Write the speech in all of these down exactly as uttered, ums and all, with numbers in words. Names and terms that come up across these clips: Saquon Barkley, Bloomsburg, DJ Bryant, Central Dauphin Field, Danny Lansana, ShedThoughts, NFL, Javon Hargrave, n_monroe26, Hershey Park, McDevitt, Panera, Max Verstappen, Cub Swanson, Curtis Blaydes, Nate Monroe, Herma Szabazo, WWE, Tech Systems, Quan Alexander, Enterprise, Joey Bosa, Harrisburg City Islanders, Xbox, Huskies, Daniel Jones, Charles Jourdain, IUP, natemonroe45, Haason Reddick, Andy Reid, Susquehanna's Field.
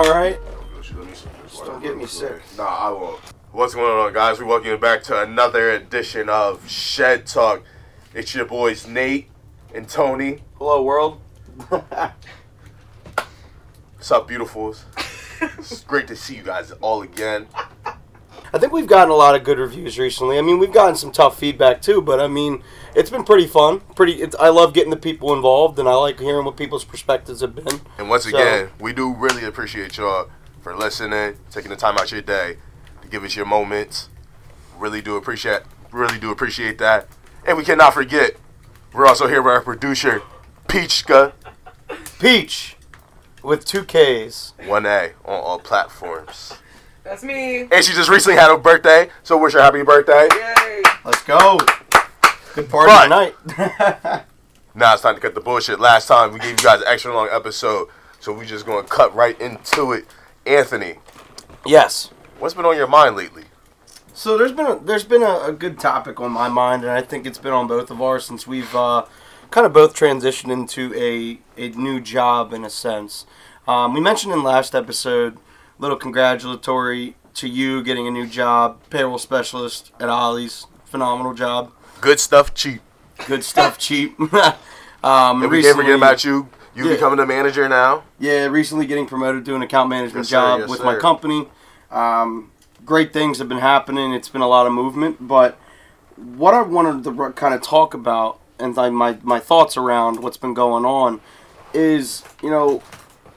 All right. Don't get me sick. Nah, I won't. What's going on, guys? We're welcoming back to another edition of Shed Talk. It's your boys Nate and Tony. Hello, world. What's up, beautifuls? It's great to see you guys all again. I think we've gotten a lot of good reviews recently. I mean, we've gotten some tough feedback too, but I mean, it's been pretty fun. Pretty, it's, I love getting the people involved, and I like hearing what people's perspectives have been. And once so, again, we do really appreciate y'all for listening, taking the time out your day to give us your moments. Really do appreciate, really do appreciate that. And we cannot forget, we're also here with our producer, Peachka. Peach, with two K's, one A on all platforms. That's me. And she just recently had her birthday, so wish her happy birthday. Yay! Let's go. Good party but, tonight. Now it's time to cut the bullshit. Last time we gave you guys an extra long episode, so we're just going to cut right into it. Anthony. Yes. What's been on your mind lately? So there's been a, there's been a, a good topic on my mind, and I think it's been on both of ours since we've uh, kind of both transitioned into a, a new job in a sense. Um, we mentioned in last episode... Little congratulatory to you getting a new job, payroll specialist at Ollie's. Phenomenal job. Good stuff cheap. Good stuff cheap. um, and we can't forget about you. You yeah, becoming a manager now. Yeah, recently getting promoted to an account management yes, job sir, yes, with sir. my company. Um, great things have been happening. It's been a lot of movement. But what I wanted to kind of talk about and th- my, my thoughts around what's been going on is, you know,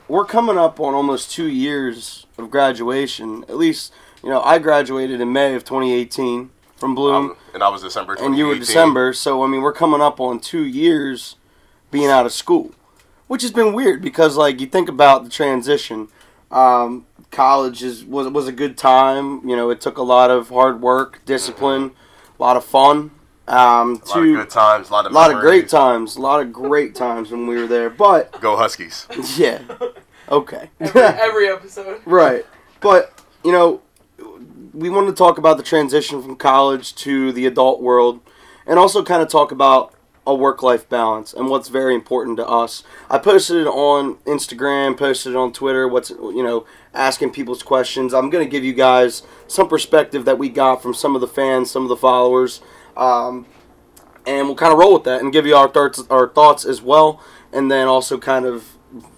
we're coming up on almost two years of graduation. At least, you know, I graduated in May of twenty eighteen from Bloom. Um, and I was December twenty eighteen. And you were December. So, I mean, we're coming up on two years being out of school, which has been weird because, like, you think about the transition. Um, college is was, was a good time. You know, it took a lot of hard work, discipline, mm-hmm. a lot of fun. Um, a lot to, of good times, a lot of a lot of great times, a lot of great times when we were there, but... Go Huskies. Yeah. Okay. every, every episode. Right. But, you know, we wanted to talk about the transition from college to the adult world, and also kind of talk about a work-life balance and what's very important to us. I posted it on Instagram, posted it on Twitter, what's, you know, asking people's questions. I'm going to give you guys some perspective that we got from some of the fans, some of the followers, Um, and we'll kind of roll with that and give you our thoughts, our thoughts as well, and then also kind of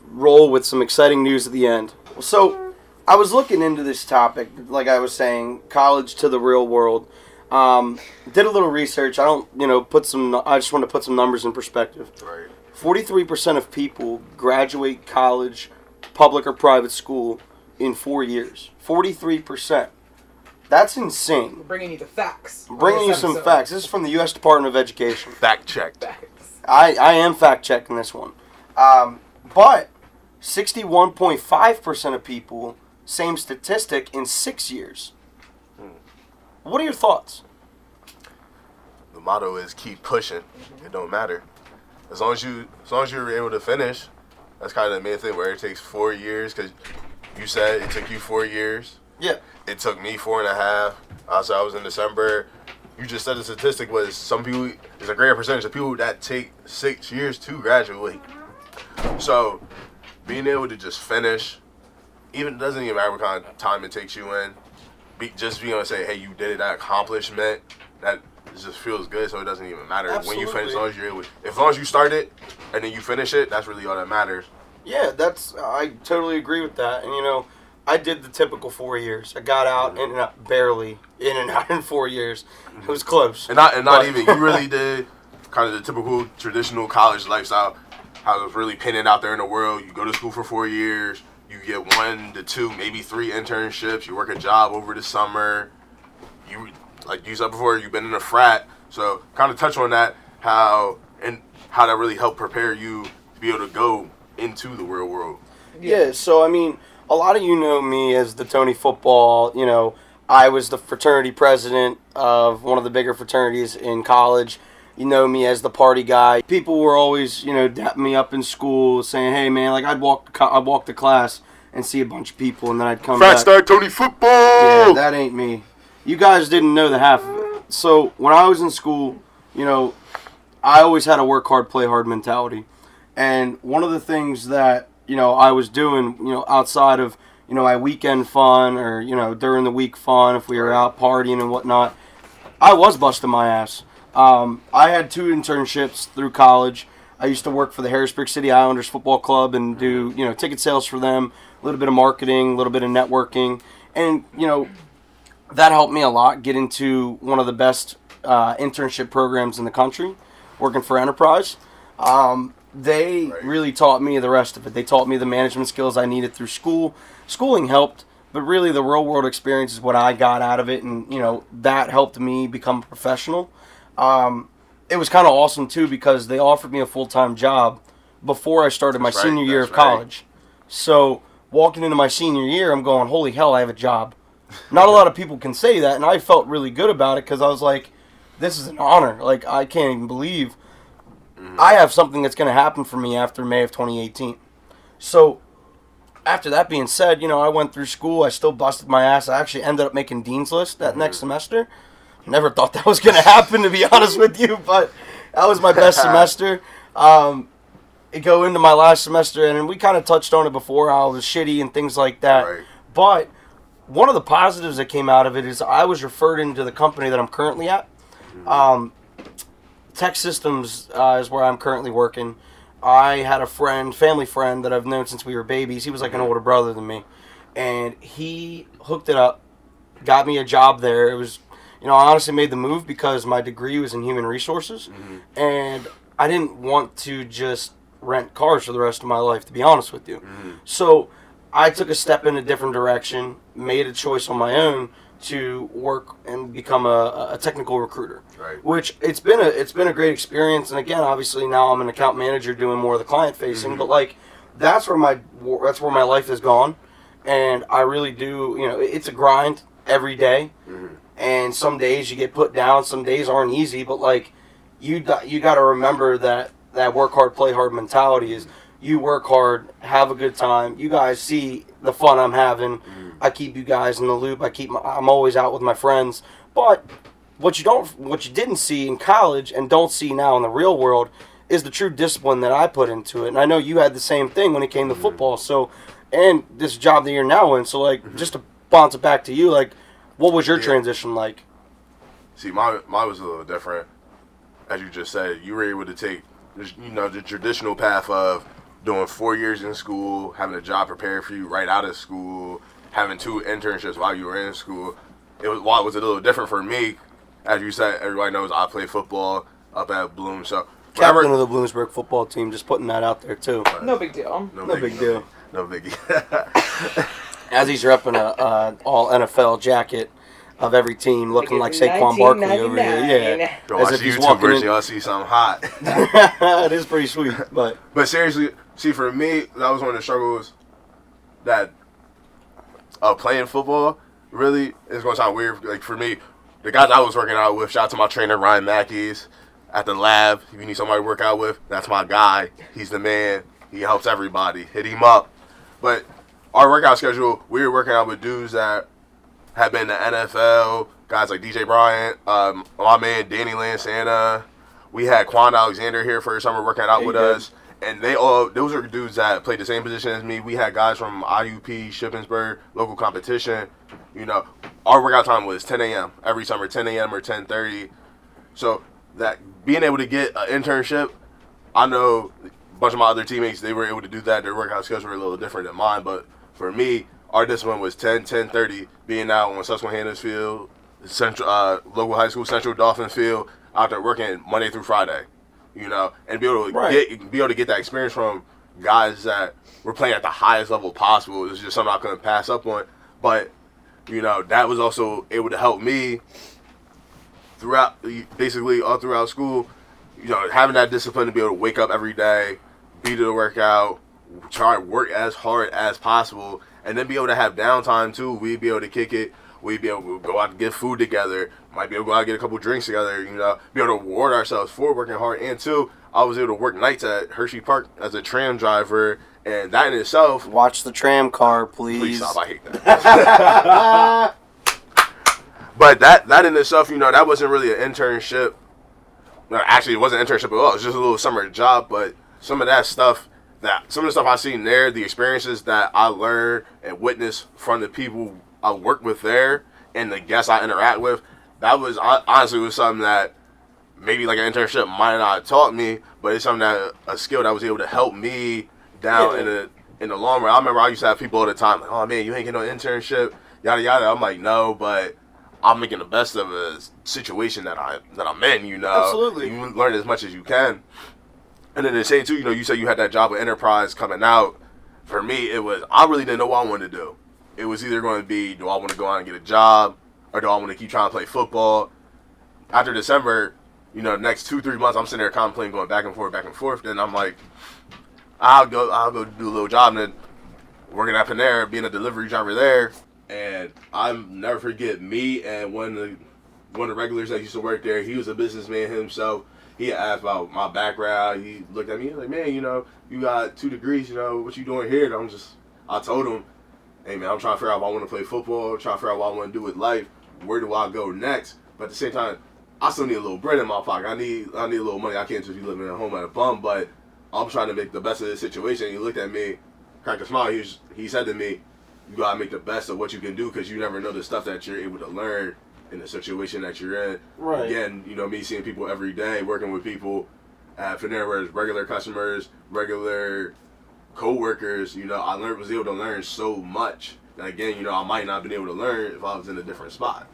roll with some exciting news at the end. So I was looking into this topic, like I was saying, college to the real world. Um, did a little research. I don't, you know, put some. I just want to put some numbers in perspective. Right. Forty-three percent of people graduate college, public or private school, in four years. Forty-three percent. That's insane. We're bringing you the facts. I'm bringing you some facts. This is from the U S Department of Education. Fact checked. Facts. I, I am fact checking this one. Um, but sixty-one point five percent of people, same statistic, in six years. Hmm. What are your thoughts? The motto is keep pushing. Mm-hmm. It don't matter. As long as, you, as long as you're able to finish, that's kind of the main thing where it takes four years because you said it took you four years. Yeah. It took me four and a half. Also, I was in December. You just said the statistic was some people, there's a greater percentage of people that take six years to graduate. So, being able to just finish, even doesn't even matter what kind of time it takes you in, be, just being able to say, hey, you did it, that accomplishment, that just feels good, so it doesn't even matter Absolutely. when you finish. As long as, you're able, as long as you start it and then you finish it, that's really all that matters. Yeah, that's, I totally agree with that. And, you know, I did the typical four years. I got out in and out, barely in and out in four years. It was close. And not and not but. even. You really did kind of the typical traditional college lifestyle, how it was really pinning out there in the world. You go to school for four years. You get one to two, maybe three internships. You work a job over the summer. You Like you said before, you've been in a frat. So kind of touch on that, how and how that really helped prepare you to be able to go into the real world. Yeah, yeah so I mean... A lot of you know me as the Tony Futbol. You know, I was the fraternity president of one of the bigger fraternities in college. You know me as the party guy. People were always, you know, dapping me up in school, saying, "Hey, man!" Like I'd walk, I'd walk to class and see a bunch of people, and then I'd come back. Frat star Tony Futbol. Yeah, that ain't me. You guys didn't know the half of it. So when I was in school, you know, I always had a work hard, play hard mentality, and one of the things that, you know, I was doing, you know, outside of you know, my weekend fun or, you know, during the week fun if we were out partying and whatnot, I was busting my ass. Um, I had two internships through college. I used to work for the Harrisburg City Islanders football club and do, you know, ticket sales for them, a little bit of marketing, a little bit of networking. And, you know, that helped me a lot get into one of the best uh, internship programs in the country, working for Enterprise. Um, they right. really taught me the rest of it. They taught me the management skills I needed through school. Schooling helped, but really the real-world experience is what I got out of it, and, you know, that helped me become a professional. Um, it was kind of awesome, too, because they offered me a full-time job before I started my that's senior right, year of college. Right. So walking into my senior year, I'm going, holy hell, I have a job. Not a lot of people can say that, and I felt really good about it because I was like, this is an honor. Like, I can't even believe I have something that's going to happen for me after May of twenty eighteen. So, after that being said, you know, I went through school. I still busted my ass. I actually ended up making Dean's List that mm-hmm. next semester. Never thought that was going to happen, to be honest with you, but that was my best semester. Um, I go into my last semester, and we kind of touched on it before, how it was shitty and things like that. Right. But one of the positives that came out of it is I was referred into the company that I'm currently at. Um, Tech Systems uh, is where I'm currently working. I had a friend, family friend, that I've known since we were babies. He was like an older brother than me. And he hooked it up, got me a job there. It was, you know, I honestly made the move because my degree was in human resources. Mm-hmm. And I didn't want to just rent cars for the rest of my life, to be honest with you. Mm-hmm. So I took a step in a different direction, made a choice on my own to work and become a, a technical recruiter, right. which it's been a it's been a great experience. And again, obviously now I'm an account manager doing more of the client facing, mm-hmm. but like that's where my that's where my life has gone, and I really do, you know, it's a grind every day, mm-hmm. and some days you get put down, some days aren't easy, but like you you got to remember that that work hard, play hard mentality is. You work hard, have a good time. You guys see the fun I'm having. Mm. I keep you guys in the loop. I keep. My, I'm always out with my friends. But what you don't, what you didn't see in college and don't see now in the real world is the true discipline that I put into it. And I know you had the same thing when it came to mm. football. So, and this job that you're now in. So, like, mm-hmm. just to bounce it back to you, like, what was your yeah. transition like? See, my mine was a little different. As you just said, you were able to take, you know, the traditional path of doing four years in school, having a job prepared for you right out of school, having two internships while you were in school. It was while it was a little different for me, as you said, everybody knows I play football up at Bloom. So captain of the Bloomsburg football team, just putting that out there too. No big deal. No, no big, big deal. No, no biggie. As he's repping a uh, all N F L jacket of every team, looking like Saquon Barkley over here. Yeah. Yo, as I if see he's YouTube walking version, in. I see something hot. It is pretty sweet, but but seriously. See, for me, that was one of the struggles that uh, playing football really is going to sound weird. Like, for me, the guys I was working out with, shout out to my trainer, Ryan Mackeys, at the lab. If you need somebody to work out with, that's my guy. He's the man. He helps everybody. Hit him up. But our workout schedule, we were working out with dudes that have been in the N F L, guys like D J Bryant, um, my man Danny Lansana. We had Quan Alexander here for summer working out hey, with man. us. And they all, those are dudes that played the same position as me. We had guys from I U P, Shippensburg, local competition. You know, our workout time was ten a.m. every summer, ten a.m. or ten thirty. So that being able to get an internship, I know a bunch of my other teammates, they were able to do that. Their workout schedules were a little different than mine. But for me, our discipline was ten, ten thirty, being out on Susquehanna's Field, Central, uh, local high school, Central Dauphin Field, out there working Monday through Friday. You know, and be able to right. get be able to get that experience from guys that were playing at the highest level possible. It was just something I couldn't pass up on. But, you know, that was also able to help me throughout, basically all throughout school, you know, having that discipline to be able to wake up every day, be to the workout, try to work as hard as possible, and then be able to have downtime, too. We'd be able to kick it. We'd be able to go out and get food together. Might be able to go out and get a couple drinks together, you know, be able to reward ourselves for working hard. And two, I was able to work nights at Hershey Park as a tram driver, and that in itself. Watch the tram car, please. Please stop, I hate that. But that that in itself, you know, that wasn't really an internship. No, actually, it wasn't an internship at all. It was just a little summer job, but some of that stuff that some of the stuff I've seen there, the experiences that I learned and witnessed from the people I work with there and the guests I interact with, that was honestly was something that maybe like an internship might not have taught me, but it's something that a skill that was able to help me down yeah. in the in the long run. I remember I used to have people all the time like, "Oh man, you ain't getting no internship, yada yada." I'm like, "No, but I'm making the best of a situation that I that I'm in." You know, absolutely. You learn as much as you can. And then the same too, you know, you said you had that job with Enterprise coming out. For me, it was, I really didn't know what I wanted to do. It was either going to be, do I want to go out and get a job, or do I want to keep trying to play football? After December, you know, next two, three months, I'm sitting there contemplating going back and forth, back and forth. Then I'm like, I'll go, I'll go do a little job. And then working at Panera, being a delivery driver there. And I'll never forget me and one of the, one of the regulars that used to work there. He was a businessman himself. He asked about my background. He looked at me. He was like, "Man, you know, you got two degrees. You know, what you doing here?" And I'm just, I told him, "Hey, man, I'm trying to figure out if I want to play football. I'm trying to figure out what I want to do with life. Where do I go next?" But at the same time, I still need a little bread in my pocket. I need, I need a little money. I can't just be living at home at a bum. But I'm trying to make the best of this situation. He looked at me, cracked a smile. He was, he said to me, "You gotta make the best of what you can do, because you never know the stuff that you're able to learn in the situation that you're in." Right. Again, you know, me seeing people every day, working with people at Panera, regular customers, regular co-workers, you know, I learned, was able to learn so much that, again, you know, I might not have been able to learn if I was in a different spot.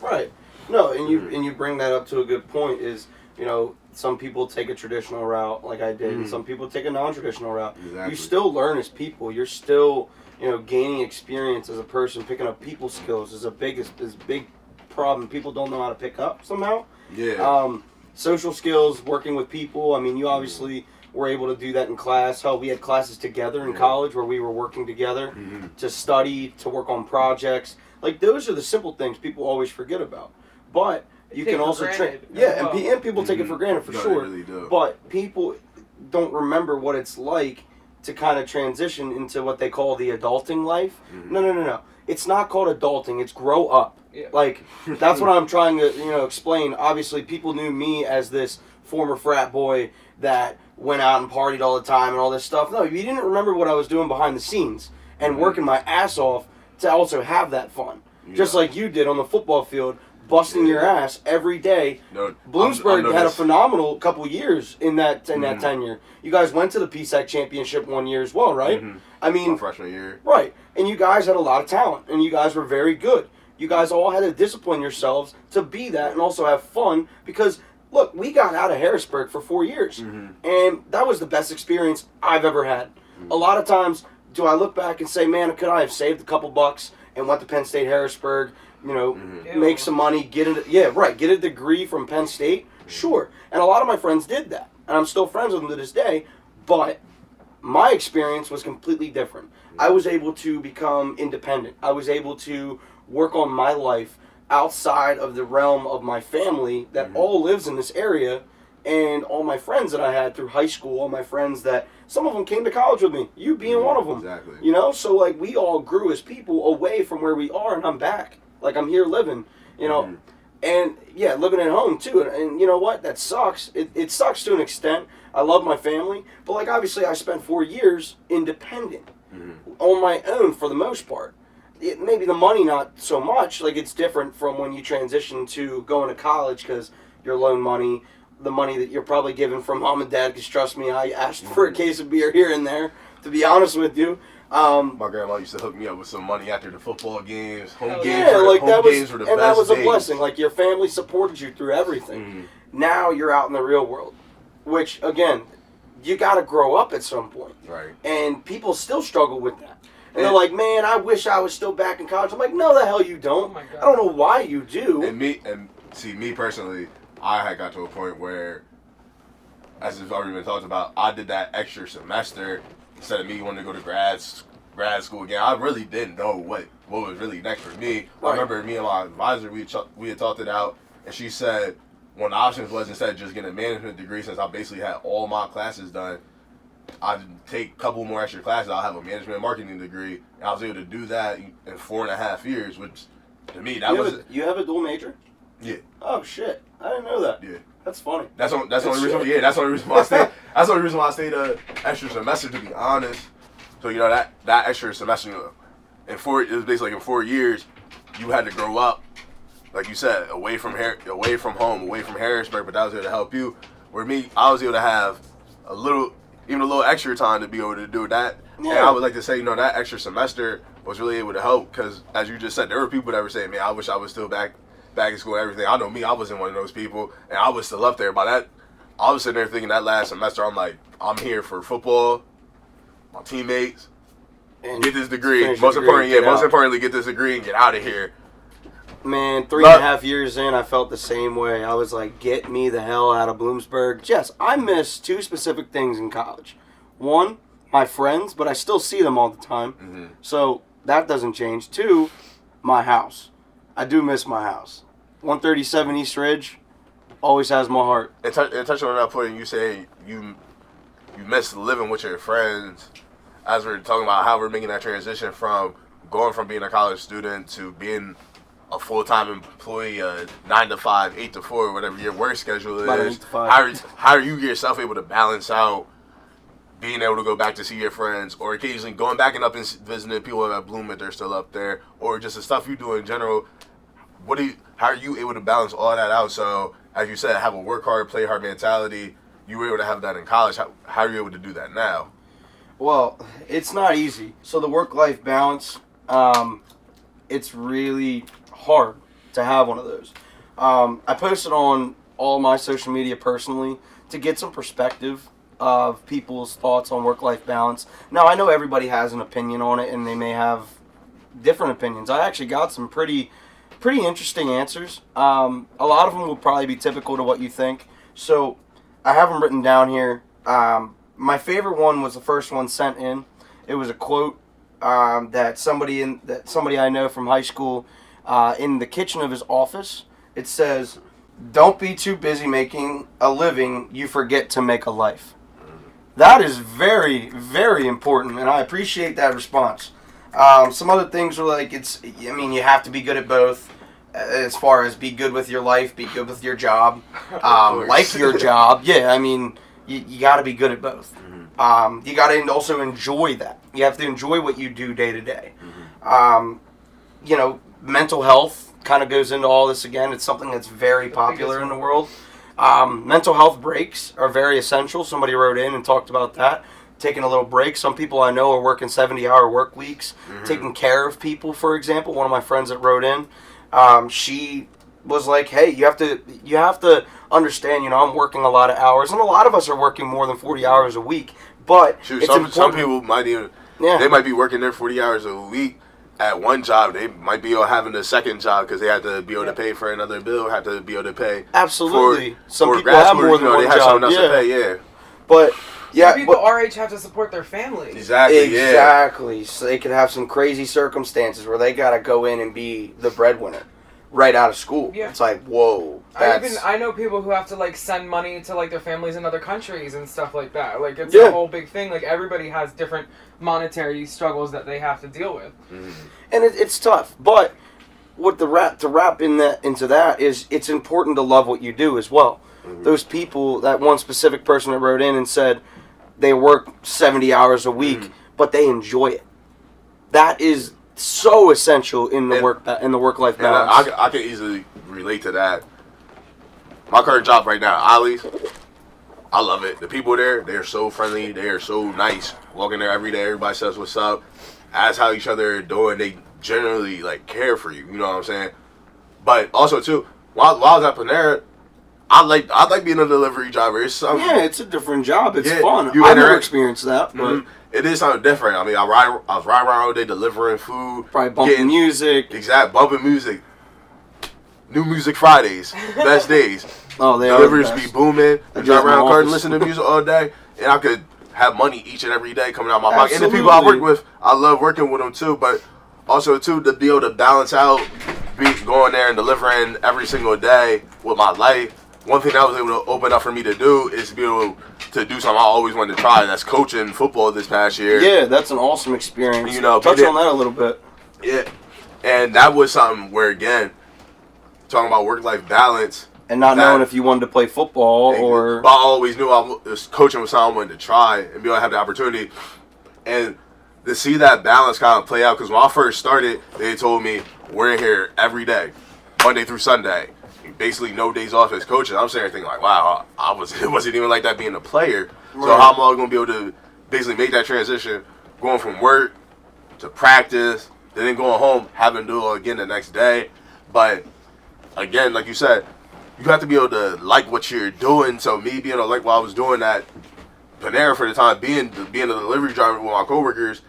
Right. No, and you mm-hmm. and you bring that up to a good point is, you know, some people take a traditional route like I did, mm-hmm. and some people take a non-traditional route. Exactly. You still learn as people. You're still, you know, gaining experience as a person, picking up people skills is a big, is, is big problem people don't know how to pick up somehow. Yeah. Um, social skills, working with people. I mean, you obviously mm-hmm. were able to do that in class. Hell, we had classes together in yeah. college where we were working together mm-hmm. to study, to work on projects. Like, those are the simple things people always forget about. But you can also train. Yeah, well. and, and people mm-hmm. take it for granted for no, sure. They really do. But people don't remember what it's like to kind of transition into what they call the adulting life. Mm-hmm. No, no, no, no. It's not called adulting. It's grow up. Yeah. Like, that's what I'm trying to, you know, explain. Obviously, people knew me as this former frat boy that went out and partied all the time and all this stuff. No, you didn't remember what I was doing behind the scenes and mm-hmm. working my ass off to also have that fun. Yeah. Just like you did on the football field, busting yeah. your ass every day. No, Bloomsburg I'm, I'm had a phenomenal couple years in that in mm-hmm. that tenure. You guys went to the P S A C championship one year as well, right? Mm-hmm. I mean, my freshman year, right? And you guys had a lot of talent, and you guys were very good. You guys all had to discipline yourselves to be that, and also have fun. Because look, we got out of Harrisburg for four years, mm-hmm. and that was the best experience I've ever had. Mm-hmm. A lot of times, do I look back and say, "Man, could I have saved a couple bucks and went to Penn State Harrisburg? You know, mm-hmm. make some money, get it. Yeah, right. Get a degree from Penn State, sure." And a lot of my friends did that, and I'm still friends with them to this day. But my experience was completely different. I was able to become independent. I was able to work on my life outside of the realm of my family that mm-hmm. all lives in this area, and all my friends that I had through high school, all my friends that some of them came to college with me, you being yeah, one of them. Exactly. You know, so like we all grew as people away from where we are, and I'm back. Like I'm here living, you know, mm-hmm. and yeah, living at home too. And, and you know what? That sucks. It, it sucks to an extent. I love my family, but like obviously I spent four years independent mm-hmm. on my own for the most part. It, maybe the money not so much. Like it's different from when you transition to going to college because your loan money, the money that you're probably given from mom and dad, because trust me, I asked mm-hmm. for a case of beer here and there, to be honest with you. Um, my grandma used to hook me up with some money after the football games, home games, yeah, like home that was, games were the and best that was a days. Blessing. Like your family supported you through everything. Mm-hmm. Now you're out in the real world, which again, you got to grow up at some point. Right. And people still struggle with that. And, and they're like, "Man, I wish I was still back in college." I'm like, "No, the hell you don't." Oh my God. I don't know why you do. And me and see me personally, I had got to a point where, as we've already been talked about, I did that extra semester. Instead of me wanting to go to grad grad school again, I really didn't know what, what was really next for me. Right. I remember me and my advisor, we, ch- we had talked it out, and she said one of the options was, instead of just getting a management degree, since I basically had all my classes done, I'd take a couple more extra classes, I'll have a management and marketing degree, and I was able to do that in four and a half years, which to me, that you was... A, you have a dual major? Yeah. Oh, shit. I didn't know that. Yeah. That's funny. That's on, that's, that's the only reason. Yeah, that's the only reason why I stayed. That's the only reason why I stayed an extra semester, to be honest. So, you know, that, that extra semester, you know, in four, it was basically like in four years, you had to grow up, like you said, away from Har- away from home, away from Harrisburg, but that was there to help you. Where me, I was able to have a little, even a little extra time to be able to do that. Yeah. And I would like to say, you know, that extra semester was really able to help, because as you just said, there were people that were saying, man, I wish I was still back back in school and everything. I know me, I wasn't one of those people, and I was still up there. By that, I was sitting there thinking that last semester, I'm like, I'm here for football, my teammates, and get this degree. Most importantly, yeah, most importantly, get this degree and get out of here. Man, three Love. and a half years in, I felt the same way. I was like, get me the hell out of Bloomsburg. Yes, I missed two specific things in college. One, my friends, but I still see them all the time. Mm-hmm. So that doesn't change. Two, my house. I do miss my house. one thirty-seven East Ridge always has my heart. And, t- and touching on that point, you say you you miss living with your friends. As we're talking about how we're making that transition from going from being a college student to being a full-time employee, uh, nine to five, eight to four, whatever your work schedule is, how are, how are you yourself able to balance out being able to go back to see your friends, or occasionally going back and up and visiting people that bloom if they're still up there, or just the stuff you do in general? What do you, how are you able to balance all that out? So, as you said, have a work hard, play hard mentality. You were able to have that in college. How, how are you able to do that now? Well, it's not easy. So the work-life balance, um, it's really hard to have one of those. Um, I posted on all my social media personally to get some perspective of people's thoughts on work-life balance. Now, I know everybody has an opinion on it, and they may have different opinions. I actually got some pretty pretty interesting answers. Um, a lot of them will probably be typical to what you think. So I have them written down here. Um, my favorite one was the first one sent in. It was a quote um, that somebody in that somebody I know from high school uh, in the kitchen of his office. It says, "Don't be too busy making a living, you forget to make a life." That is very, very important, and I appreciate that response. Um, some other things are like, it's, I mean, you have to be good at both, as far as be good with your life, be good with your job, um, like your job. Yeah, I mean, you, you got to be good at both. Mm-hmm. Um, you got to also enjoy that. You have to enjoy what you do day to day. Um, you know, mental health kind of goes into all this again. It's something that's very popular in the world. Um, mental health breaks are very essential. Somebody wrote in and talked about that, taking a little break. Some people I know are working seventy-hour work weeks, mm-hmm. taking care of people, for example. One of my friends that wrote in, um, she was like, hey, you have to you have to understand, you know, I'm working a lot of hours, and a lot of us are working more than forty hours a week, but Shoot, it's some, important. Some people might even, yeah. they might be working their forty hours a week at one job. They might be having a second job because they had to be able to pay for another bill, had to be able to pay. Absolutely. For, some for people have more than you know, one they have job. Else yeah. to pay, yeah. But, yeah. Some people but, R H have to support their families. Exactly, Exactly. Yeah. So they could have some crazy circumstances where they got to go in and be the breadwinner right out of school. Yeah. It's like, whoa. I, even, I know people who have to, like, send money to, like, their families in other countries and stuff like that. Like, it's yeah. a whole big thing. Like, everybody has different monetary struggles that they have to deal with. Mm-hmm. And it, it's tough. But what the wrap, to wrap in that, into that is it's important to love what you do as well. Mm-hmm. Those people, that one specific person that wrote in and said they work seventy hours a week, mm-hmm. but they enjoy it. That is so essential in the and, work in the work-life balance. I, I, I can easily relate to that. My current job right now, Ollie's, I love it. The people there, they're so friendly. They are so nice. Walking there every day, everybody says what's up. Ask how each other are doing. They generally, like, care for you. You know what I'm saying? But also, too, while, while I was at Panera, I like I like being a delivery driver. It's something, yeah, it's a different job. It's yeah, fun. You I've never experienced that. But mm-hmm. It is something different. I mean, I, ride, I was riding around all day delivering food. Probably bumping getting, music. Exact, bumping music. New Music Fridays, best days. Oh, they Deliveries the be booming. I drive around cars and listen to music all day. And I could have money each and every day coming out of my pocket. And the people I work with, I love working with them too. But also, too, to be able to balance out be going there and delivering every single day with my life. One thing that was able to open up for me to do is be able to do something I always wanted to try. And that's coaching football this past year. Yeah, that's an awesome experience. You know, Touch on that a little bit. Yeah. And that was something where, again, talking about work-life balance, And not that, knowing if you wanted to play football or... But I always knew I was coaching with someone to try and be able to have the opportunity. And to see that balance kind of play out, because when I first started, they told me, we're in here every day, Monday through Sunday. Basically no days off as coaches. I'm sitting there thinking, like, wow, I was, it wasn't even like that being a player. Right. So how am I going to be able to basically make that transition, going from work to practice, then going home, having to do it again the next day. But, again, like you said... You have to be able to like what you're doing. So me being able to like what I was doing at Panera for the time being, being a delivery driver with my coworkers,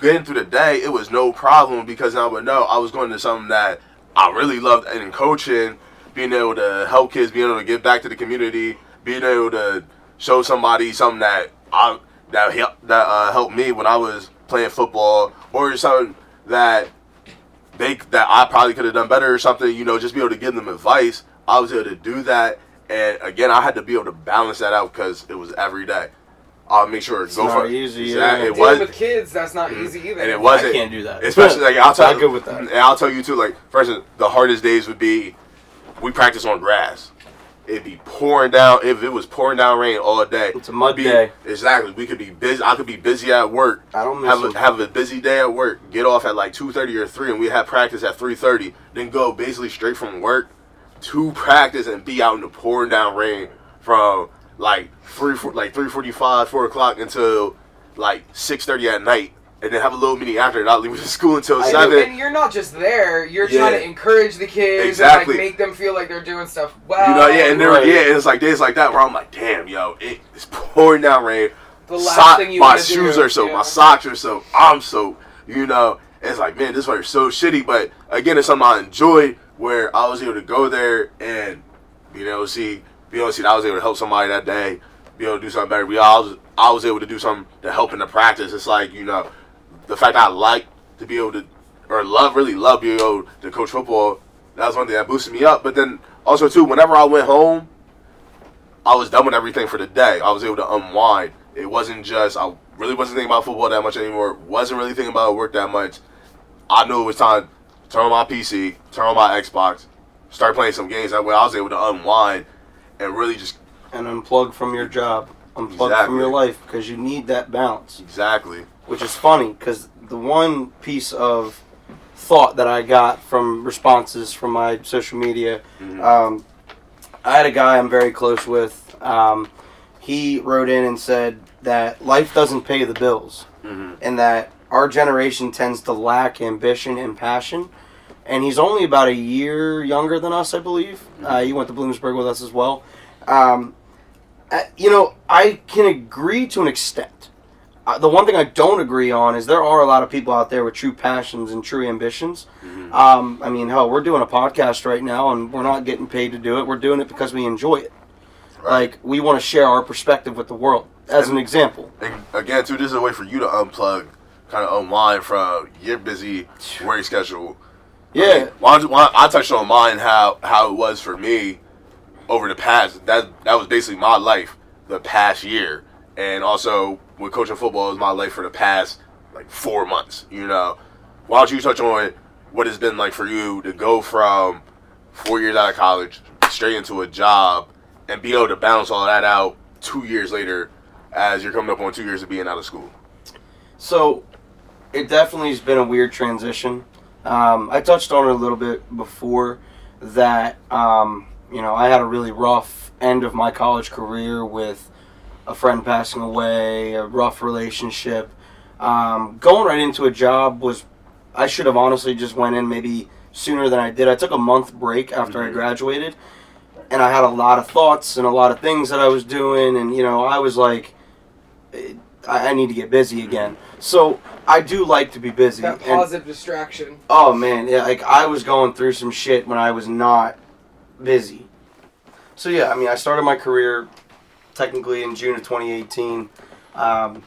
getting through the day, it was no problem because I would know I was going to something that I really loved and coaching, being able to help kids, being able to give back to the community, being able to show somebody something that I that helped that uh, helped me when I was playing football, or something that. They, that I probably could have done better or something, you know, just be able to give them advice. I was able to do that. And, again, I had to be able to balance that out because it was every day. I'll make sure. It's go not for easy. Exactly. It was with kids, that's not mm-hmm. easy either. And it wasn't. I can't do that. Especially, like, I'll tell, not good with that. And I'll tell you, too, like, for instance, the hardest days would be we practice on grass. It'd be pouring down. If it was pouring down rain all day. It's a mud be, day. Exactly. We could be busy. I could be busy at work. I don't miss have a, have a busy day at work. Get off at like two thirty or three, and we have practice at three thirty. Then go basically straight from work to practice and be out in the pouring down rain from like three, like three forty-five, four o'clock until like six thirty at night. And then have a little meeting after, and not leave the school until seven. And you're not just there; you're yeah. trying to encourage the kids, exactly, and like make them feel like they're doing stuff well. You know, yeah, and there, right. yeah, and it's like days like that where I'm like, "Damn, yo, it's pouring down rain. The last so- thing you my shoes do, are soaked, yeah. my socks are soaked, I'm soaked." You know, and it's like, man, this part's so shitty. But again, it's something I enjoyed where I was able to go there and you know see, be able to see that I was able to help somebody that day, be able to do something better. We all, I was, I was able to do something to help in the practice. It's like you know. The fact that I like to be able to, or love, really love being able to coach football, that was one thing that boosted me up. But then also, too, whenever I went home, I was done with everything for the day. I was able to unwind. It wasn't just, I really wasn't thinking about football that much anymore, wasn't really thinking about work that much. I knew it was time to turn on my P C, turn on my Xbox, start playing some games. That way I was able to unwind and really just... And unplug from your job, unplug exactly. from your life, because you need that balance. Exactly. Which is funny, because the one piece of thought that I got from responses from my social media, mm-hmm. um, I had a guy I'm very close with. Um, he wrote in and said that life doesn't pay the bills, mm-hmm. and that our generation tends to lack ambition and passion. And he's only about a year younger than us, I believe. Mm-hmm. Uh, he went to Bloomsburg with us as well. Um, uh, you know, I can agree to an extent. Uh, the one thing I don't agree on is there are a lot of people out there with true passions and true ambitions. Mm-hmm. Um, I mean, hell, we're doing a podcast right now, and we're not getting paid to do it. We're doing it because we enjoy it. Right. Like, we want to share our perspective with the world, as and, an example. And again, too, this is a way for you to unplug, kind of unwind from your busy work schedule. Yeah. I mean, why, why, I touched on mine, how, how it was for me over the past. That, that was basically my life the past year. And also... with coaching football is my life for the past like four months, you know. Why don't you touch on what it's been like for you to go from four years out of college straight into a job and be able to balance all that out two years later as you're coming up on two years of being out of school? So it definitely has been a weird transition. Um, I touched on it a little bit before that, um, you know, I had a really rough end of my college career with a friend passing away, a rough relationship. Um, going right into a job was, I should have honestly just went in maybe sooner than I did. I took a month break after mm-hmm. I graduated, and I had a lot of thoughts and a lot of things that I was doing, and, you know, I was like, I need to get busy again. So I do like to be busy. That positive and, distraction. Oh, man. Yeah, like, I was going through some shit when I was not busy. So, yeah, I mean, I started my career... technically in June of twenty eighteen. Um,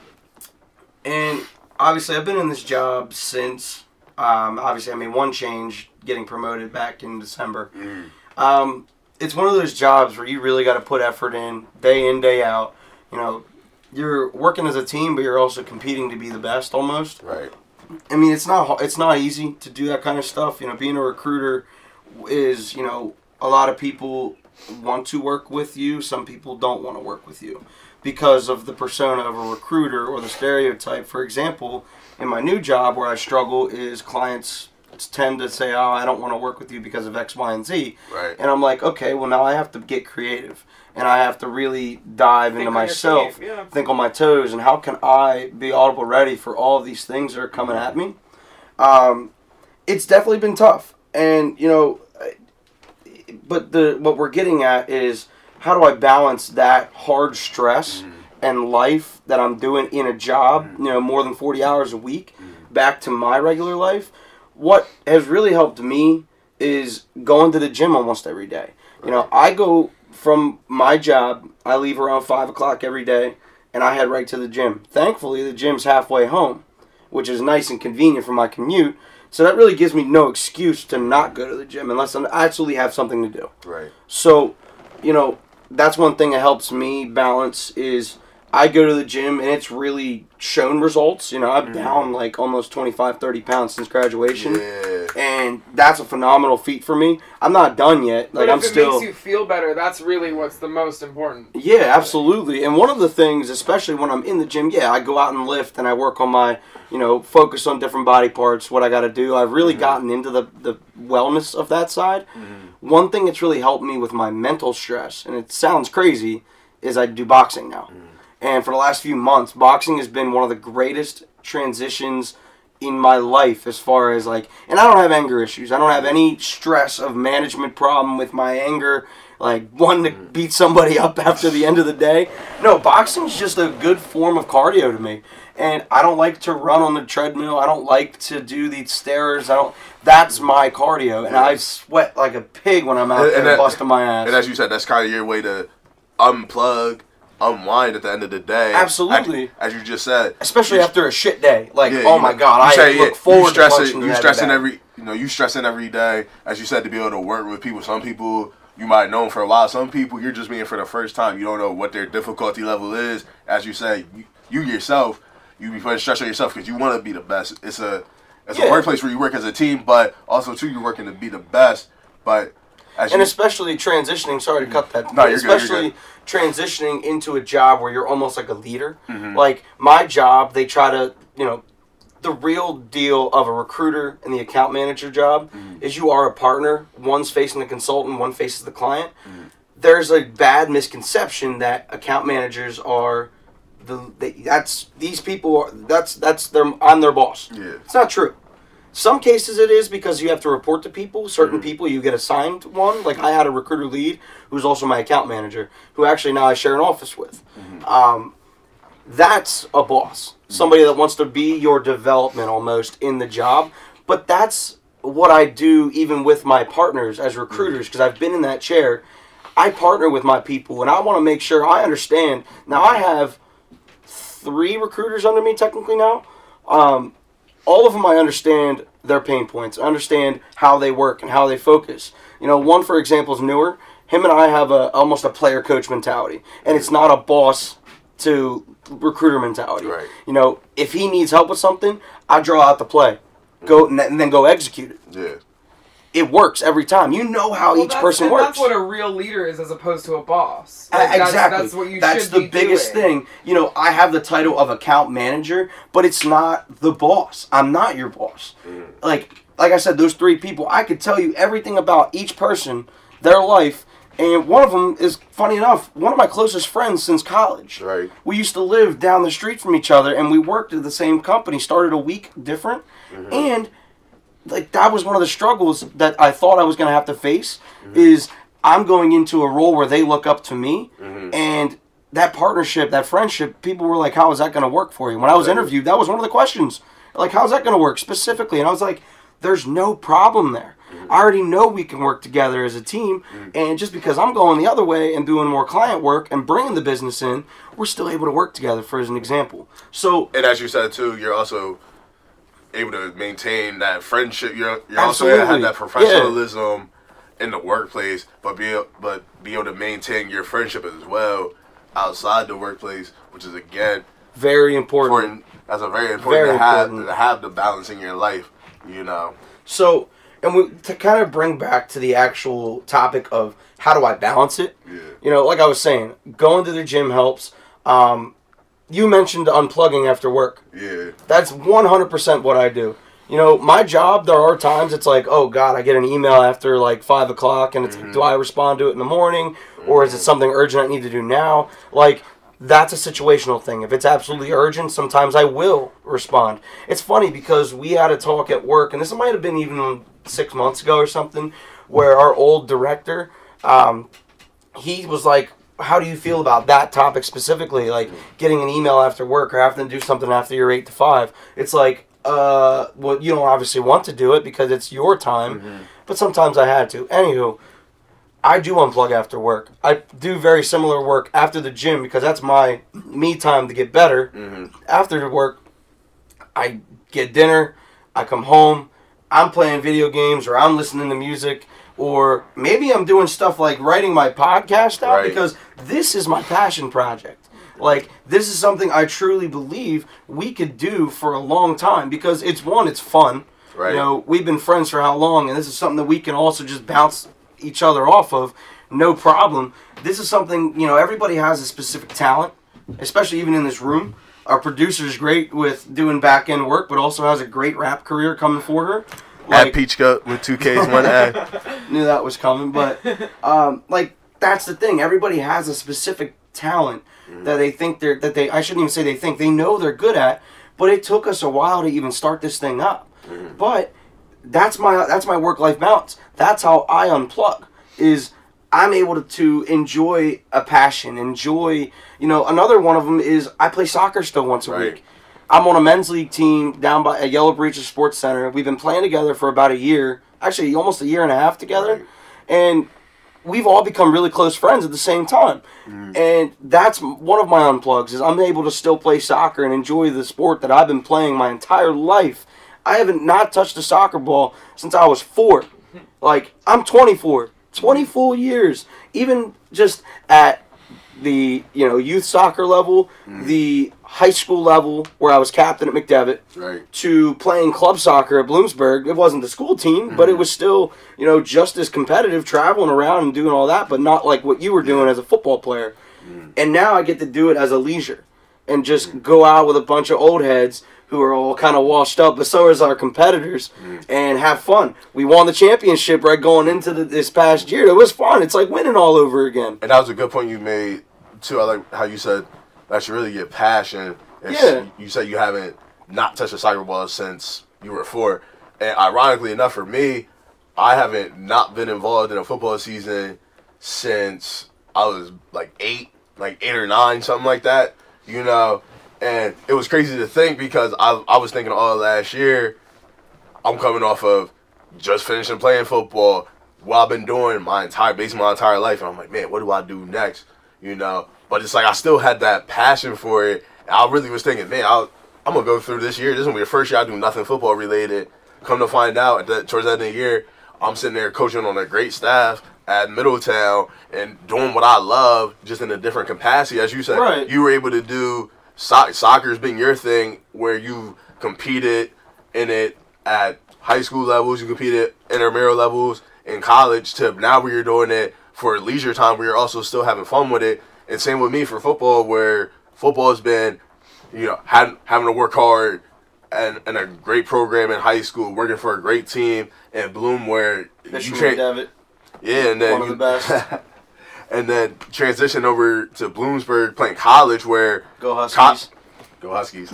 and obviously I've been in this job since, um, obviously I made one change, getting promoted back in December. Mm. Um, it's one of those jobs where you really got to put effort in, day in, day out. You know, you're working as a team, but you're also competing to be the best almost. Right. I mean, it's not, it's not easy to do that kind of stuff. You know, being a recruiter is, you know, a lot of people want to work with you. Some people don't want to work with you because of the persona of a recruiter or the stereotype. For example, in my new job where I struggle is clients tend to say, oh, I don't want to work with you because of X, Y, and Z. Right. And I'm like, okay, well, now I have to get creative. And I have to really dive think into myself, yeah. think on my toes, and how can I be audible ready for all of these things that are coming at me? Um, it's definitely been tough. And, you know, but the what we're getting at is how do I balance that hard stress mm. and life that I'm doing in a job, mm. you know, more than forty hours a week, mm. back to my regular life? What has really helped me is going to the gym almost every day. You know, I go from my job, I leave around five o'clock every day, and I head right to the gym. Thankfully, the gym's halfway home, which is nice and convenient for my commute. So that really gives me no excuse to not go to the gym unless I actually have something to do. Right. So, you know, that's one thing that helps me balance is I go to the gym, and it's really shown results. You know, I'm mm-hmm. down like almost twenty-five, thirty pounds since graduation. Yeah. And that's a phenomenal feat for me. I'm not done yet. Like, but if I'm it still... makes you feel better, that's really what's the most important. Yeah, absolutely. And one of the things, especially when I'm in the gym, yeah, I go out and lift, and I work on my, you know, focus on different body parts, what I got to do. I've really mm-hmm. gotten into the, the wellness of that side. Mm-hmm. One thing that's really helped me with my mental stress, and it sounds crazy, is I do boxing now. Mm-hmm. And for the last few months, boxing has been one of the greatest transitions in my life as far as like, and I don't have anger issues. I don't have any stress of management problem with my anger, like wanting to beat somebody up after the end of the day. No, boxing's just a good form of cardio to me. And I don't like to run on the treadmill. I don't like to do these stairs. I don't. That's my cardio. And I sweat like a pig when I'm out and, there and that, busting my ass. And as you said, that's kind of your way to unplug, unwind at the end of the day. Absolutely. As, as you just said. Especially after a shit day. Like, yeah, oh my know, God, I say, look yeah, forward to watching You stressing every, you know, you stressing every day, as you said, to be able to work with people. Some people you might know for a while. Some people you're just meeting for the first time. You don't know what their difficulty level is. As you say, you, you yourself, you be putting stress on yourself because you want to be the best. It's a, it's yeah. a workplace where you work as a team, but also, too, you're working to be the best. But... As and you, especially transitioning, sorry to cut that. No, you're especially good, you're good. Transitioning into a job where you're almost like a leader. Mm-hmm. Like my job, they try to, you know, the real deal of a recruiter and the account manager job mm-hmm. is you are a partner. One's facing the consultant, one faces the client. Mm-hmm. There's a bad misconception that account managers are the they, that's these people are that's that's their I'm their boss. Yeah. It's not true. Some cases it is because you have to report to people. Certain mm-hmm. people, you get assigned one. Like I had a recruiter lead who's also my account manager, who actually now I share an office with. Mm-hmm. Um, that's a boss, mm-hmm. somebody that wants to be your development almost in the job. But that's what I do even with my partners as recruiters because mm-hmm. I've been in that chair. I partner with my people, and I want to make sure I understand. Now, I have three recruiters under me technically now. Um All of them, I understand their pain points. I understand how they work and how they focus. You know, one, for example, is newer. Him and I have a almost a player-coach mentality, and it's not a boss to recruiter mentality. Right. You know, if he needs help with something, I draw out the play, go and then go execute it. Yeah. It works every time. You know how well, each person works. That's what a real leader is as opposed to a boss. Like, exactly. That's, that's what you that's should be doing. That's the biggest thing. You know, I have the title of account manager, but it's not the boss. I'm not your boss. Mm. Like like I said, those three people, I could tell you everything about each person, their life, and one of them is, funny enough, one of my closest friends since college. Right. We used to live down the street from each other, and we worked at the same company, started a week different, mm-hmm. and... Like, that was one of the struggles that I thought I was going to have to face mm-hmm. is I'm going into a role where they look up to me. Mm-hmm. And that partnership, that friendship, people were like, how is that going to work for you? When I was interviewed, that was one of the questions. Like, how's that going to work specifically? And I was like, there's no problem there. Mm-hmm. I already know we can work together as a team. Mm-hmm. And just because I'm going the other way and doing more client work and bringing the business in, we're still able to work together, for as an example. So, and as you said, too, you're also... able to maintain that friendship. You're, you're also going to have that professionalism yeah. in the workplace, but be but be able to maintain your friendship as well outside the workplace, which is again very important. important that's a very important, very to, have, important. to have the balance in your life, you know. So And we, to kind of bring back to the actual topic of how do I balance it, yeah. you know, like I was saying, going to the gym helps. Um, you mentioned unplugging after work. Yeah. That's one hundred percent what I do. You know, my job, there are times it's like, oh, God, I get an email after, like, five o'clock, and it's, mm-hmm. do I respond to it in the morning, mm-hmm. or is it something urgent I need to do now? Like, that's a situational thing. If it's absolutely urgent, sometimes I will respond. It's funny because we had a talk at work, and this might have been even six months ago or something, where our old director, um, he was like, how do you feel about that topic specifically, like getting an email after work or having to do something after your eight to five? It's like, Uh, well, you don't obviously want to do it because it's your time, mm-hmm. but sometimes I had to. Anywho, I do unplug after work. I do very similar work after the gym because that's my me time to get better. Mm-hmm. After work, I get dinner, I come home, I'm playing video games or I'm listening to music or maybe I'm doing stuff like writing my podcast out right. because this is my passion project. Like, this is something I truly believe we could do for a long time because it's, one, it's fun. Right. You know, we've been friends for how long, and this is something that we can also just bounce each other off of, no problem. This is something, you know, everybody has a specific talent, especially even in this room. Our producer's great with doing back-end work, but also has a great rap career coming for her. Like, at Peachka with two Ks, one A. Knew that was coming, but, um, like, that's the thing. Everybody has a specific talent. Mm-hmm. That they think they're, that they, I shouldn't even say they think, they know they're good at, but it took us a while to even start this thing up. Mm-hmm. But that's my, that's my work-life balance. That's how I unplug, is I'm able to, to enjoy a passion, enjoy, you know, another one of them is I play soccer still once a right. week. I'm on a men's league team down by at Yellow Breaches Sports Center. We've been playing together for about a year, actually almost a year and a half together, right. and we've all become really close friends at the same time. Mm. And that's one of my unplugs, is I'm able to still play soccer and enjoy the sport that I've been playing my entire life. I haven't not touched a soccer ball since I was four. Like, I'm twenty-four. twenty full years. Even just at the, you know, youth soccer level, mm. the high school level where I was captain at McDevitt, right. to playing club soccer at Bloomsburg. It wasn't the school team, mm-hmm. but it was still, you know, just as competitive, traveling around and doing all that, but not like what you were doing yeah. as a football player. Mm. And now I get to do it as a leisure and just mm. go out with a bunch of old heads who are all kind of washed up, but so is our competitors, mm. and have fun. We won the championship right going into the, this past year. It was fun. It's like winning all over again. And that was a good point you made, too. I like how you said that's really your passion. It's, yeah. You said you haven't not touched a soccer ball since you were four. And ironically enough for me, I haven't not been involved in a football season since I was like eight, like eight or nine, something like that, you know. And it was crazy to think because I I was thinking all last year, I'm coming off of just finishing playing football, what I've been doing my entire, basically my entire life. And I'm like, man, what do I do next? You know, but it's like I still had that passion for it. And I really was thinking, man, I'll, I'm going to go through this year. This is going to be the first year I do nothing football related. Come to find out, that, towards the end of the year, I'm sitting there coaching on a great staff at Middletown and doing what I love just in a different capacity. As you said, right. you were able to do... So- soccer's been your thing where you competed in it at high school levels, you competed intramural levels in college, to now where you're doing it for leisure time where you're also still having fun with it. And same with me for football, where football has been, you know, had, having to work hard and, and a great program in high school, working for a great team in Bloom where Mister you tra- yeah, and then one of you- the best. And then transition over to Bloomsburg playing college where... Go Huskies. Co- Go Huskies.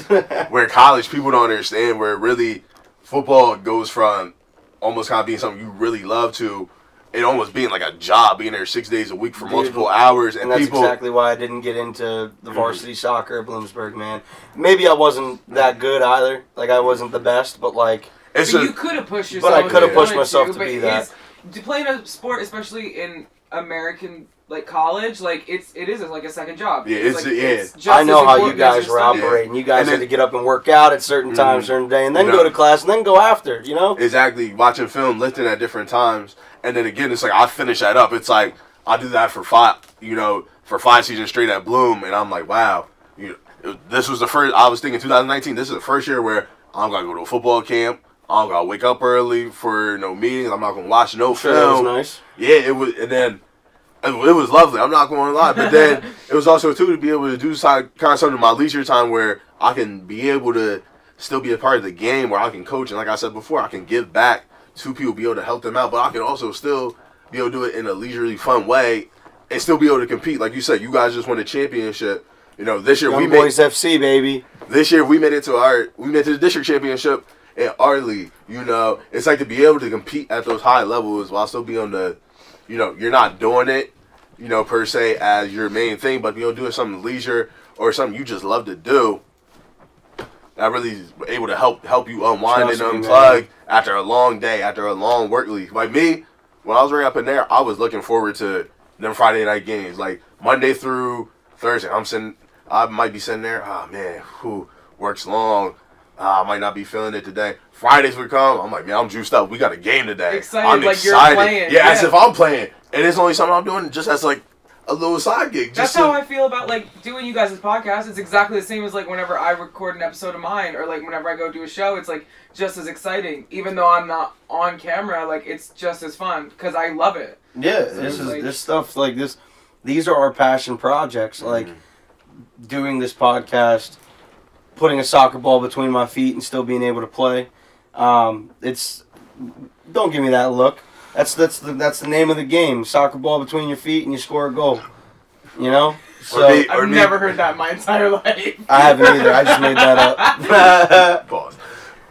Where college, people don't understand, where really football goes from almost kind of being something you really love to it almost being like a job, being there six days a week for Dude, multiple hours. And, and that's people, exactly why I didn't get into the varsity mm-hmm. soccer at Bloomsburg, man. Maybe I wasn't that good either. Like, I wasn't the best, but like... It's but a, you could have pushed yourself. But I could have yeah. pushed myself to, to be that. To play in a sport, especially in American... Like college, like it's it is like a second job. Yeah, it's, it's like, yeah. It's just I know how you guys were operating. Yeah. You guys then, had to get up and work out at certain mm, times during the day, and then you know, go to class, and then go after. You know, exactly. Watching film, lifting at different times, and then again, it's like I finish that up. It's like I do that for five, you know, for five seasons straight at Bloom, and I'm like, wow, you know, this was the first. I was thinking twenty nineteen. This is the first year where I'm gonna go to a football camp. I don't gotta wake up early for no meetings. I'm not gonna watch no sure, film. That was nice. Yeah, it was, and then it was lovely. I'm not going to lie, but then it was also too to be able to do kind of something in my leisure time where I can be able to still be a part of the game, where I can coach, and like I said before, I can give back to people, be able to help them out, but I can also still be able to do it in a leisurely, fun way, and still be able to compete. Like you said, you guys just won a championship. You know, this year Young we made Boys F C, baby. This year we made it to our we made it to the district championship. And Arlie, you know, it's like to be able to compete at those high levels while still be on the, you know, you're not doing it, you know, per se as your main thing, but you'll do it something leisure or something you just love to do. That really is able to help help you unwind Trust and unplug me, after a long day, after a long work week. Like me, when I was working at Panera, I was looking forward to them Friday night games, like Monday through Thursday. I'm sitting, I might be sitting there, oh man, who works long. Uh, I might not be feeling it today. Fridays would come. I'm like, man, I'm juiced up. We got a game today. Excited, I'm like excited. You're playing. Yeah, yeah, as if I'm playing. And it's only something I'm doing just as like a little side gig. Just That's to, how I feel about like doing you guys' podcast. It's exactly the same as like whenever I record an episode of mine or like whenever I go do a show. It's like just as exciting. Even though I'm not on camera, like it's just as fun because I love it. Yeah, so this is like, this stuff like this. These are our passion projects. Mm-hmm. Like doing this podcast, putting a soccer ball between my feet and still being able to play. Um, it's don't give me that look. That's that's the that's the name of the game. Soccer ball between your feet and you score a goal. You know? So or me, or I've me. never heard that in my entire life. I haven't either. I just made that up. Pause.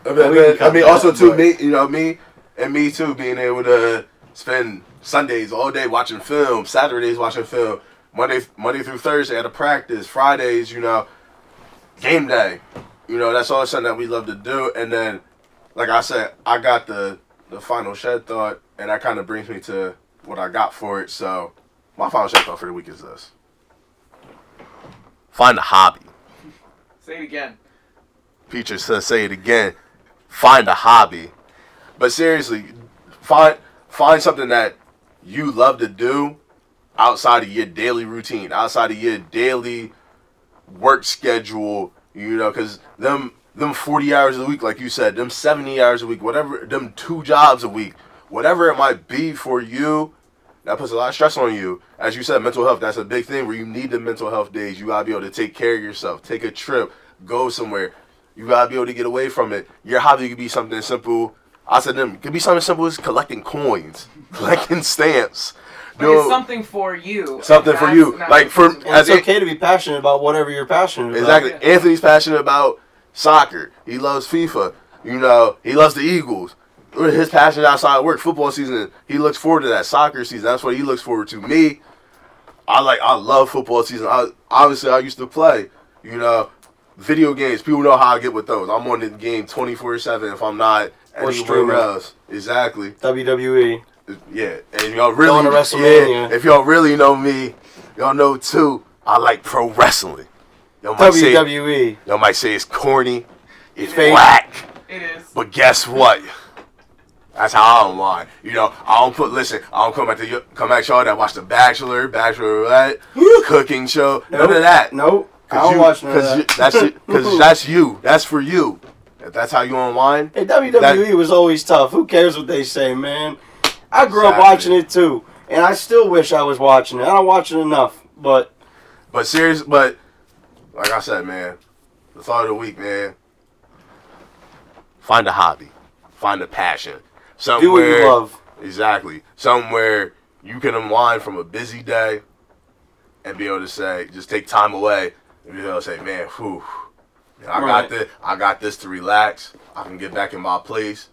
I mean, I mean, I mean also too me, you know, me and me too being able to spend Sundays all day watching film, Saturdays watching film, Monday Monday through Thursday at a practice, Fridays, you know, game day, you know, that's all something that we love to do. And then, like I said, I got the, the final shed thought, and that kind of brings me to what I got for it. So, my final shed thought for the week is this: find a hobby. Say it again. Peacher says, "Say it again." Find a hobby, but seriously, find find something that you love to do outside of your daily routine, outside of your daily work schedule, you know, because them them forty hours a week, like you said, them seventy hours a week, whatever, them two jobs a week, whatever it might be for you, that puts a lot of stress on you. As you said, mental health, that's a big thing where you need the mental health days. You gotta be able to take care of yourself, take a trip, go somewhere. You gotta be able to get away from it. Your hobby could be something simple. I said them, it could be something simple as collecting coins, collecting stamps. Like it's something for you. Something for you. Like for and it's okay to be passionate about whatever you're passionate about. Exactly. Yeah. Anthony's passionate about soccer. He loves FIFA. You know, he loves the Eagles. His passion outside of work, football season, he looks forward to that. Soccer season, that's what he looks forward to. Me, I like I love football season. I obviously I used to play, you know, video games. People know how I get with those. I'm on the game twenty-four seven if I'm not anywhere else. Exactly. W W E. Yeah, and y'all really, yeah, if y'all really know me, y'all know too, I like pro wrestling. Y'all might W W E. Say, y'all might say it's corny, it's it whack. It is. But guess what? That's how I don't lie. You know, I don't put, listen, I don't come at, the, come at y'all that watch The Bachelor, Bachelorette, cooking show, nope. none of that. Nope, I don't you, watch none of that. Because that's, that's you, that's for you. If that's how you unwind. Hey, W W E that, was always tough. Who cares what they say, man? I grew exactly. up watching it too, and I still wish I was watching it. I don't watch it enough, but... But serious, but, like I said, man, the thought of the week, man, find a hobby. Find a passion. Somewhere, do what you love. Exactly. Somewhere you can unwind from a busy day and be able to say, just take time away and be able to say, man, whew, I, got right. this, I got this to relax. I can get back in my place.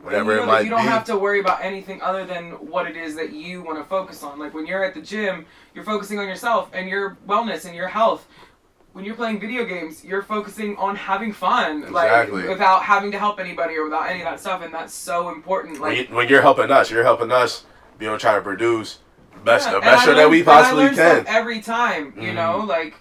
Whatever you know it might you don't be. Have to worry about anything other than what it is that you want to focus on. Like when you're at the gym, you're focusing on yourself and your wellness and your health. When you're playing video games, you're focusing on having fun, exactly. like without having to help anybody or without any of that stuff. And that's so important. Like when, you, when you're helping us, you're helping us. You know, try to produce the best, yeah, the best show that we possibly and I learn can stuff every time. You mm-hmm. know, like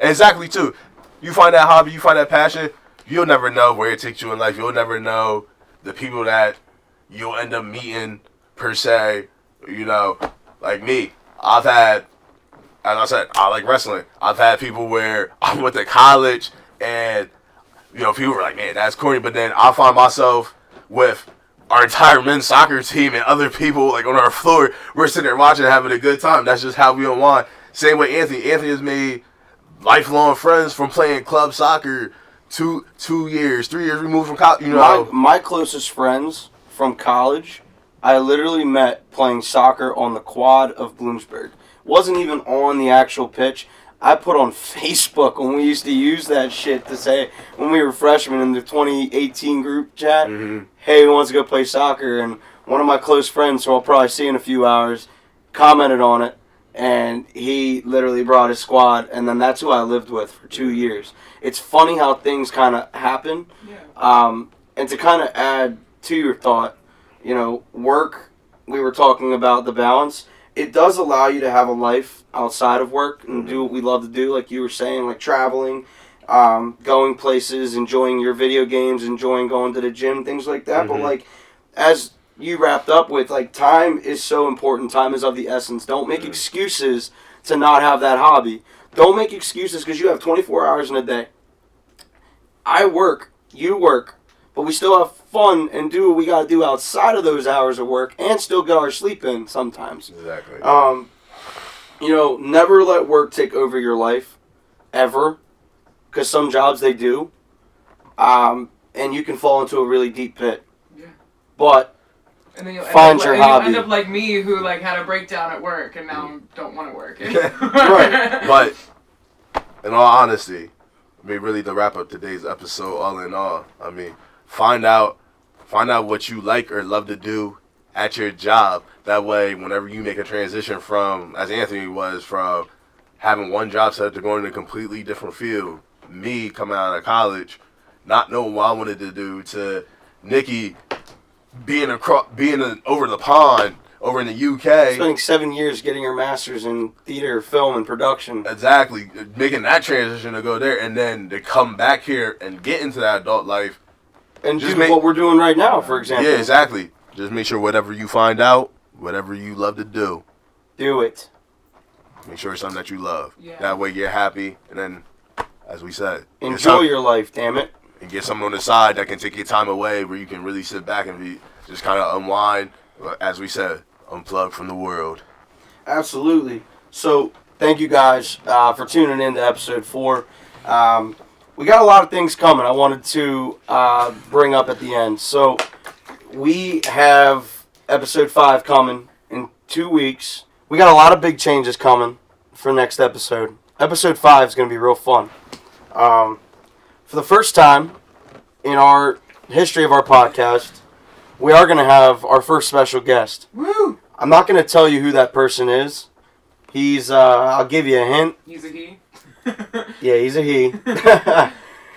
exactly too. You find that hobby, you find that passion. You'll never know where it takes you in life. You'll never know the people that you'll end up meeting, per se, you know, like me. I've had, as I said, I like wrestling. I've had people where I went to college and you know, people were like, man, that's corny. But then I find myself with our entire men's soccer team and other people, like, on our floor. We're sitting there watching, having a good time. That's just how we unwind. Same with Anthony. Anthony has made lifelong friends from playing club soccer two two years, three years removed from college. You know, my, my closest friends from college, I literally met playing soccer on the quad of Bloomsburg. Wasn't even on the actual pitch. I put on Facebook when we used to use that shit to say, when we were freshmen in the twenty eighteen group chat, mm-hmm. hey, who wants to go play soccer? And one of my close friends, who I'll probably see in a few hours, commented on it, and he literally brought his squad, and then that's who I lived with for two years. It's funny how things kind of happen. Yeah. Um, and to kind of add to your thought, you know, work, we were talking about the balance. It does allow you to have a life outside of work and mm-hmm. do what we love to do, like you were saying, like traveling, um, going places, enjoying your video games, enjoying going to the gym, things like that. Mm-hmm. But, like, as you wrapped up with, like, time is so important. Time is of the essence. Don't make mm-hmm. excuses to not have that hobby. Don't make excuses because you have twenty-four hours in a day. I work. You work. But we still have fun and do what we got to do outside of those hours of work and still get our sleep in sometimes. Exactly. Um, you know, never let work take over your life, ever, because some jobs they do, um, and you can fall into a really deep pit. Yeah. But and then you'll find your like, hobby. You end up like me who like had a breakdown at work and now mm. don't want to work anymore. Right. But in all honesty, I mean, really to wrap up today's episode, all in all, I mean, Find out find out what you like or love to do at your job. That way, whenever you make a transition from, as Anthony was, from having one job set up to going to a completely different field, me coming out of college, not knowing what I wanted to do, to Nikki being across, being a, over the pond, over in the U K. Spending seven years getting her master's in theater, film, and production. Exactly. Making that transition to go there, and then to come back here and get into that adult life. And just do make, what we're doing right now, for example. Yeah, exactly. Just make sure whatever you find out, whatever you love to do. Do it. Make sure it's something that you love. Yeah. That way you're happy. And then, as we said. Enjoy some, your life, damn it. And get something on the side that can take your time away where you can really sit back and be just kind of unwind. As we said, unplug from the world. Absolutely. So, thank you guys uh, for tuning in to episode four. Um... We got a lot of things coming I wanted to uh, bring up at the end. So we have episode five coming in two weeks. We got a lot of big changes coming for next episode. Episode five is going to be real fun. Um, for the first time in our history of our podcast, we are going to have our first special guest. Woo! I'm not going to tell you who that person is. He's, uh, I'll give you a hint. He's a he. Yeah, he's a he.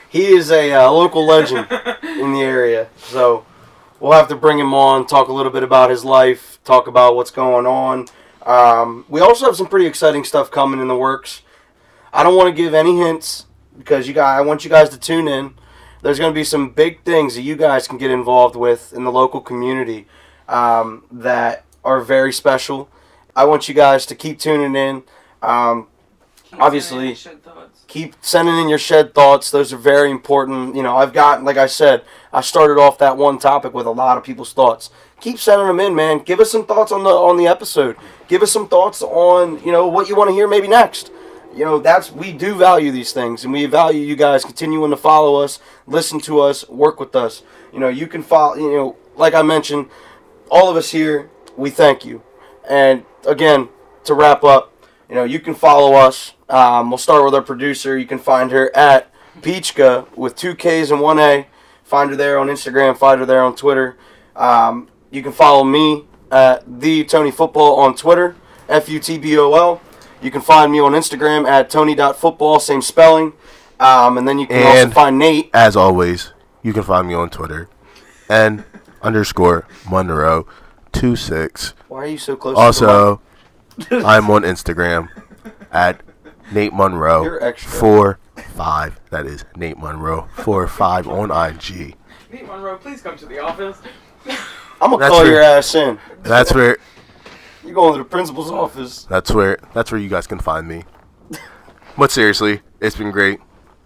He is a uh, local legend in the area. So we'll have to bring him on, talk a little bit about his life, talk about what's going on. Um, we also have some pretty exciting stuff coming in the works. I don't want to give any hints because you guys, I want you guys to tune in. There's going to be some big things that you guys can get involved with in the local community um, that are very special. I want you guys to keep tuning in. Um Keep Obviously, sending keep sending in your shed thoughts. Those are very important. You know, I've got, like I said, I started off that one topic with a lot of people's thoughts. Keep sending them in, man. Give us some thoughts on the on the episode. Give us some thoughts on, you know, what you want to hear maybe next. You know, that's we do value these things, and we value you guys continuing to follow us, listen to us, work with us. You know, you can follow, you know, like I mentioned, all of us here, we thank you. And, again, to wrap up, you know, you can follow us. Um, we'll start with our producer. You can find her at Peachka with two K's and one A. Find her there on Instagram. Find her there on Twitter. Um, you can follow me at the tony dot futbol on Twitter, F U T B O L. You can find me on Instagram at tony dot futbol, same spelling. Um, and then you can and also find Nate. As always, you can find me on Twitter, N underscore Monroe two six. Why are you so close? Also, to I'm on Instagram at Nate Monroe four five. That is Nate Monroe four five on I G. Nate Monroe, please come to the office. I'm gonna that's call where, your ass in. That's where you going to the principal's office. That's where. That's where you guys can find me. But seriously, it's been great.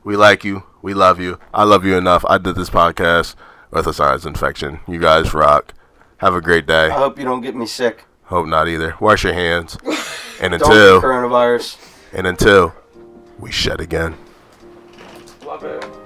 We like you. We love you. I love you enough. I did this podcast with a sinus infection. You guys rock. Have a great day. I hope you don't get me sick. Hope not either. Wash your hands. And until... don't get coronavirus. And until we shed again. Love it.